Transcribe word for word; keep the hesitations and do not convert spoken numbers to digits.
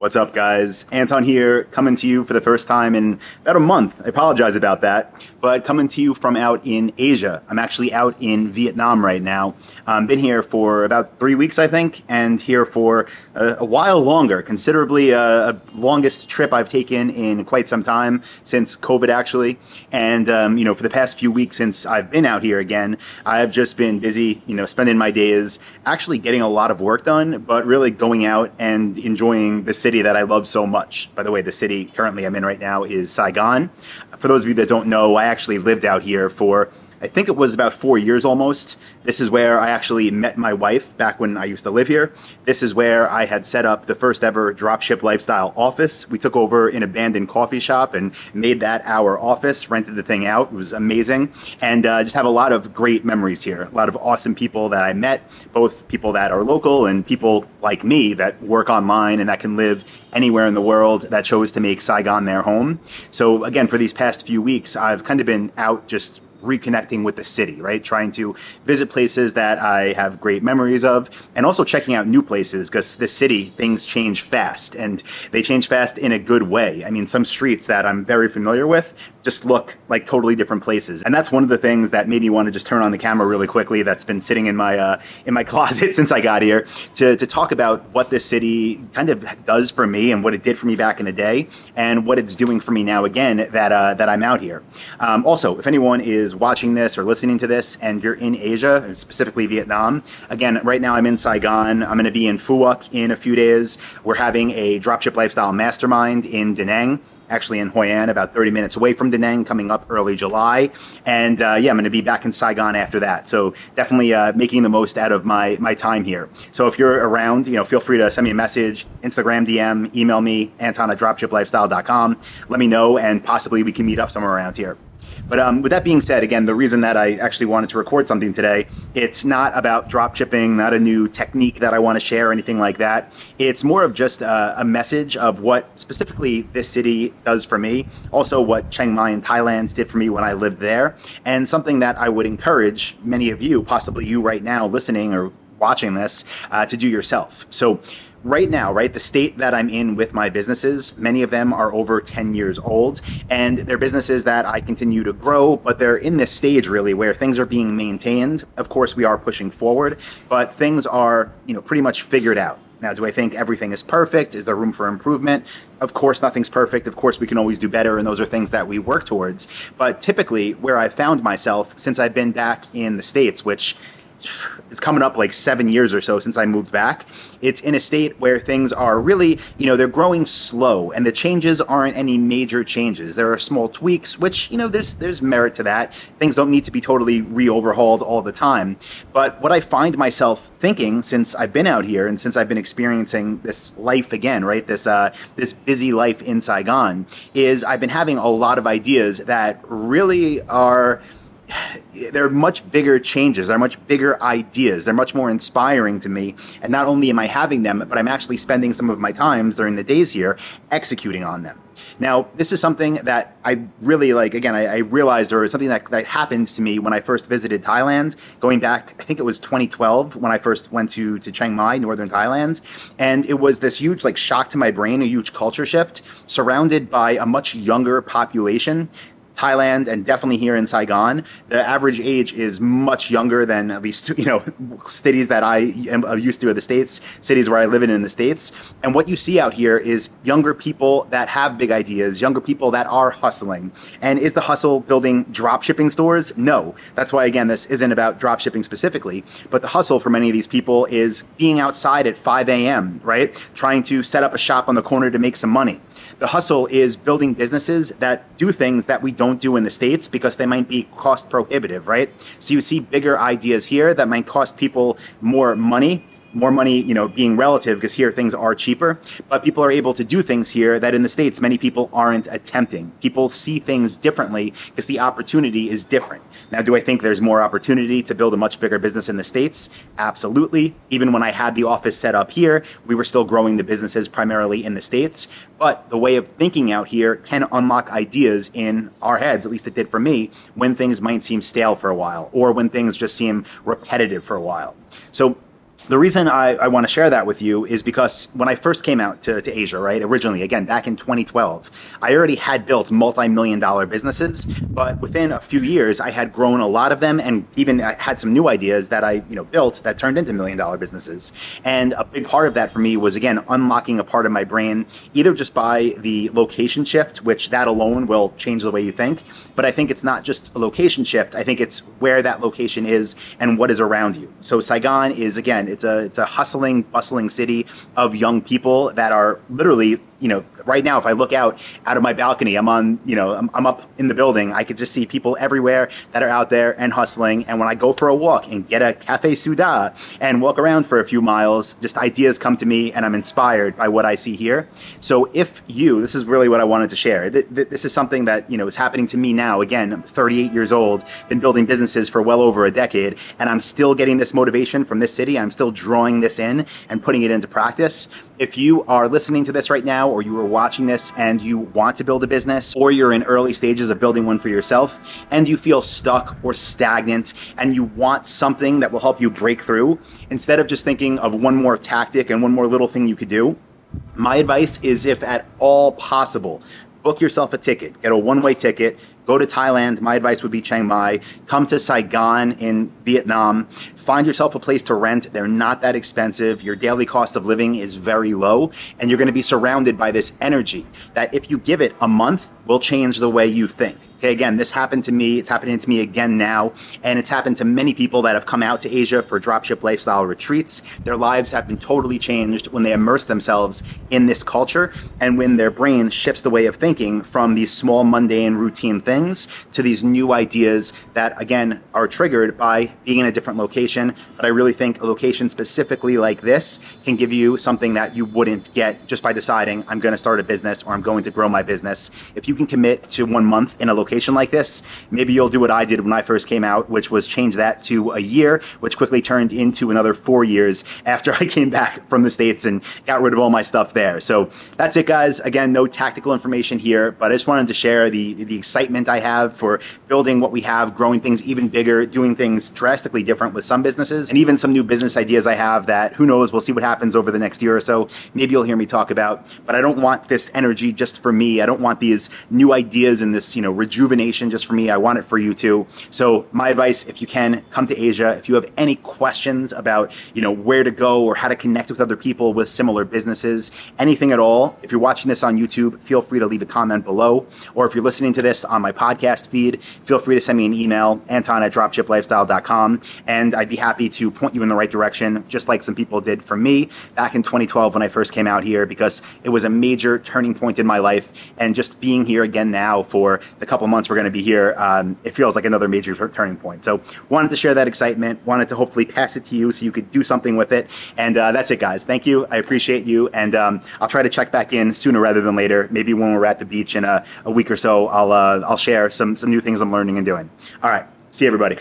What's up, guys? Anton here, coming to you for the first time in about a month. I apologize about that, but coming to you from out in Asia. I'm actually out in Vietnam right now. I've um, been here for about three weeks, I think, and here for a, a while longer, considerably uh, a longest trip I've taken in quite some time, since COVID actually. And, um, you know, for the past few weeks since I've been out here again, I've just been busy, you know, spending my days actually getting a lot of work done, but really going out and enjoying the city that I love so much. By the way, the city currently I'm in right now is Saigon. For those of you that don't know, I actually lived out here for, I think it was about four years almost. This is where I actually met my wife back when I used to live here. This is where I had set up the first ever Drop Ship Lifestyle office. We took over an abandoned coffee shop and made that our office, rented the thing out. It was amazing. And uh, just have a lot of great memories here. A lot of awesome people that I met, both people that are local and people like me that work online and that can live anywhere in the world that chose to make Saigon their home. So again, for these past few weeks, I've kind of been out just reconnecting with the city, right? Trying to visit places that I have great memories of, and also checking out new places, because the city, things change fast, and they change fast in a good way. I mean, some streets that I'm very familiar with just look like totally different places. And that's one of the things that made me want to just turn on the camera really quickly that's been sitting in my uh, in my closet since I got here, to, to talk about what this city kind of does for me and what it did for me back in the day and what it's doing for me now again that uh, that I'm out here. Um, also, if anyone is watching this or listening to this and you're in Asia, specifically Vietnam, again, right now I'm in Saigon. I'm going to be in Phuoc in a few days. We're having a Dropship Lifestyle Mastermind in Da Nang, actually in Hoi An, about thirty minutes away from Da Nang, coming up early July. And uh, yeah, I'm going to be back in Saigon after that. So definitely uh, making the most out of my my time here. So if you're around, you know, feel free to send me a message, Instagram D M, email me, Anton at dropship lifestyle dot com. Let me know, and possibly we can meet up somewhere around here. But um, with that being said, again, the reason that I actually wanted to record something today, it's not about drop shipping, not a new technique that I want to share or anything like that. It's more of just a, a message of what specifically this city does for me, also what Chiang Mai in Thailand did for me when I lived there, and something that I would encourage many of you, possibly you right now listening or watching this, uh, to do yourself. So right now, right, the state that I'm in with my businesses, many of them are over ten years old, and they're businesses that I continue to grow, but they're in this stage really where things are being maintained. Of course, we are pushing forward, but things are, you know, pretty much figured out. Now, do I think everything is perfect? Is there room for improvement? Of course, nothing's perfect. Of course, we can always do better, and those are things that we work towards. But typically, where I found myself since I've been back in the States, which it's coming up like seven years or so since I moved back, it's in a state where things are really, you know, they're growing slow, and the changes aren't any major changes. There are small tweaks, which, you know, there's there's merit to that. Things don't need to be totally re-overhauled all the time. But what I find myself thinking since I've been out here and since I've been experiencing this life again, right, this, uh, this busy life in Saigon, is I've been having a lot of ideas that really are... There are much bigger changes. There are much bigger ideas. They're much more inspiring to me. And not only am I having them, but I'm actually spending some of my times during the days here executing on them. Now, this is something that I really like, again, I, I realized, or something that, that happened to me when I first visited Thailand, going back, I think it was twenty twelve when I first went to, to Chiang Mai, northern Thailand. And it was this huge like shock to my brain, a huge culture shift, surrounded by a much younger population. Thailand, and definitely here in Saigon, the average age is much younger than at least, you know, cities that I am used to in the States, cities where I live in in the States. And what you see out here is younger people that have big ideas, younger people that are hustling. And is the hustle building drop shipping stores? No. That's why, again, this isn't about drop shipping specifically, but the hustle for many of these people is being outside at five a.m., right? Trying to set up a shop on the corner to make some money. The hustle is building businesses that do things that we don't do in the States because they might be cost prohibitive, right? So you see bigger ideas here that might cost people more money, more money, you know, being relative, because here things are cheaper, but people are able to do things here that in the States, many people aren't attempting. People see things differently because the opportunity is different. Now, do I think there's more opportunity to build a much bigger business in the States? Absolutely. Even when I had the office set up here, we were still growing the businesses primarily in the States, but the way of thinking out here can unlock ideas in our heads, at least it did for me, when things might seem stale for a while, or when things just seem repetitive for a while. So The reason I, I want to share that with you is because when I first came out to, to Asia, right, originally, again, back in twenty twelve, I already had built multi-million dollar businesses, but within a few years, I had grown a lot of them, and even I had some new ideas that I, you know, built that turned into million dollar businesses. And a big part of that for me was, again, unlocking a part of my brain, either just by the location shift, which that alone will change the way you think, but I think it's not just a location shift. I think it's where that location is and what is around you. So Saigon is, again, it's a it's a hustling, bustling city of young people that are literally, you know, right now, if I look out out of my balcony, I'm on, you know, I'm, I'm up in the building. I could just see people everywhere that are out there and hustling. And when I go for a walk and get a Cafe Sua Da and walk around for a few miles, just ideas come to me and I'm inspired by what I see here. So if you, this is really what I wanted to share. Th- th- this is something that, you know, is happening to me now. Again, I'm thirty-eight years old, been building businesses for well over a decade, and I'm still getting this motivation from this city. I'm still drawing this in and putting it into practice. If you are listening to this right now, or you are watching this and you want to build a business, or you're in early stages of building one for yourself and you feel stuck or stagnant and you want something that will help you break through, instead of just thinking of one more tactic and one more little thing you could do, my advice is, if at all possible, book yourself a ticket, get a one-way ticket, go to Thailand. My advice would be Chiang Mai. Come to Saigon in Vietnam. Find yourself a place to rent. They're not that expensive. Your daily cost of living is very low, and you're going to be surrounded by this energy that, if you give it a month, will change the way you think. Okay, again, this happened to me. It's happening to me again now, and it's happened to many people that have come out to Asia for dropship lifestyle retreats. Their lives have been totally changed when they immerse themselves in this culture and when their brain shifts the way of thinking from these small, mundane, routine things to these new ideas that, again, are triggered by being in a different location. But I really think a location specifically like this can give you something that you wouldn't get just by deciding, I'm going to start a business or I'm going to grow my business. If you can commit to one month in a location like this, maybe you'll do what I did when I first came out, which was change that to a year, which quickly turned into another four years after I came back from the States and got rid of all my stuff there. So that's it, guys. Again, no tactical information here, but I just wanted to share the, the excitement I have for building what we have, growing things even bigger, doing things drastically different with some businesses, and even some new business ideas I have that, who knows, we'll see what happens over the next year or so. Maybe you'll hear me talk about, but I don't want this energy just for me. I don't want these new ideas and this, you know, rejuvenation just for me. I want it for you too. So my advice, if you can, come to Asia. If you have any questions about, you know, where to go or how to connect with other people with similar businesses, anything at all, if you're watching this on YouTube, feel free to leave a comment below. Or if you're listening to this on my podcast feed, feel free to send me an email, Anton at dropship lifestyle dot com, and I'd be happy to point you in the right direction, just like some people did for me back in twenty twelve when I first came out here, because it was a major turning point in my life. And just being here again now for the couple months we're going to be here, um, it feels like another major turning point. So wanted to share that excitement, wanted to hopefully pass it to you so you could do something with it. And uh, that's it, guys. Thank you. I appreciate you. And um, I'll try to check back in sooner rather than later. Maybe when we're at the beach in a, a week or so, I'll, uh, I'll share some, some new things I'm learning and doing. All right. See everybody.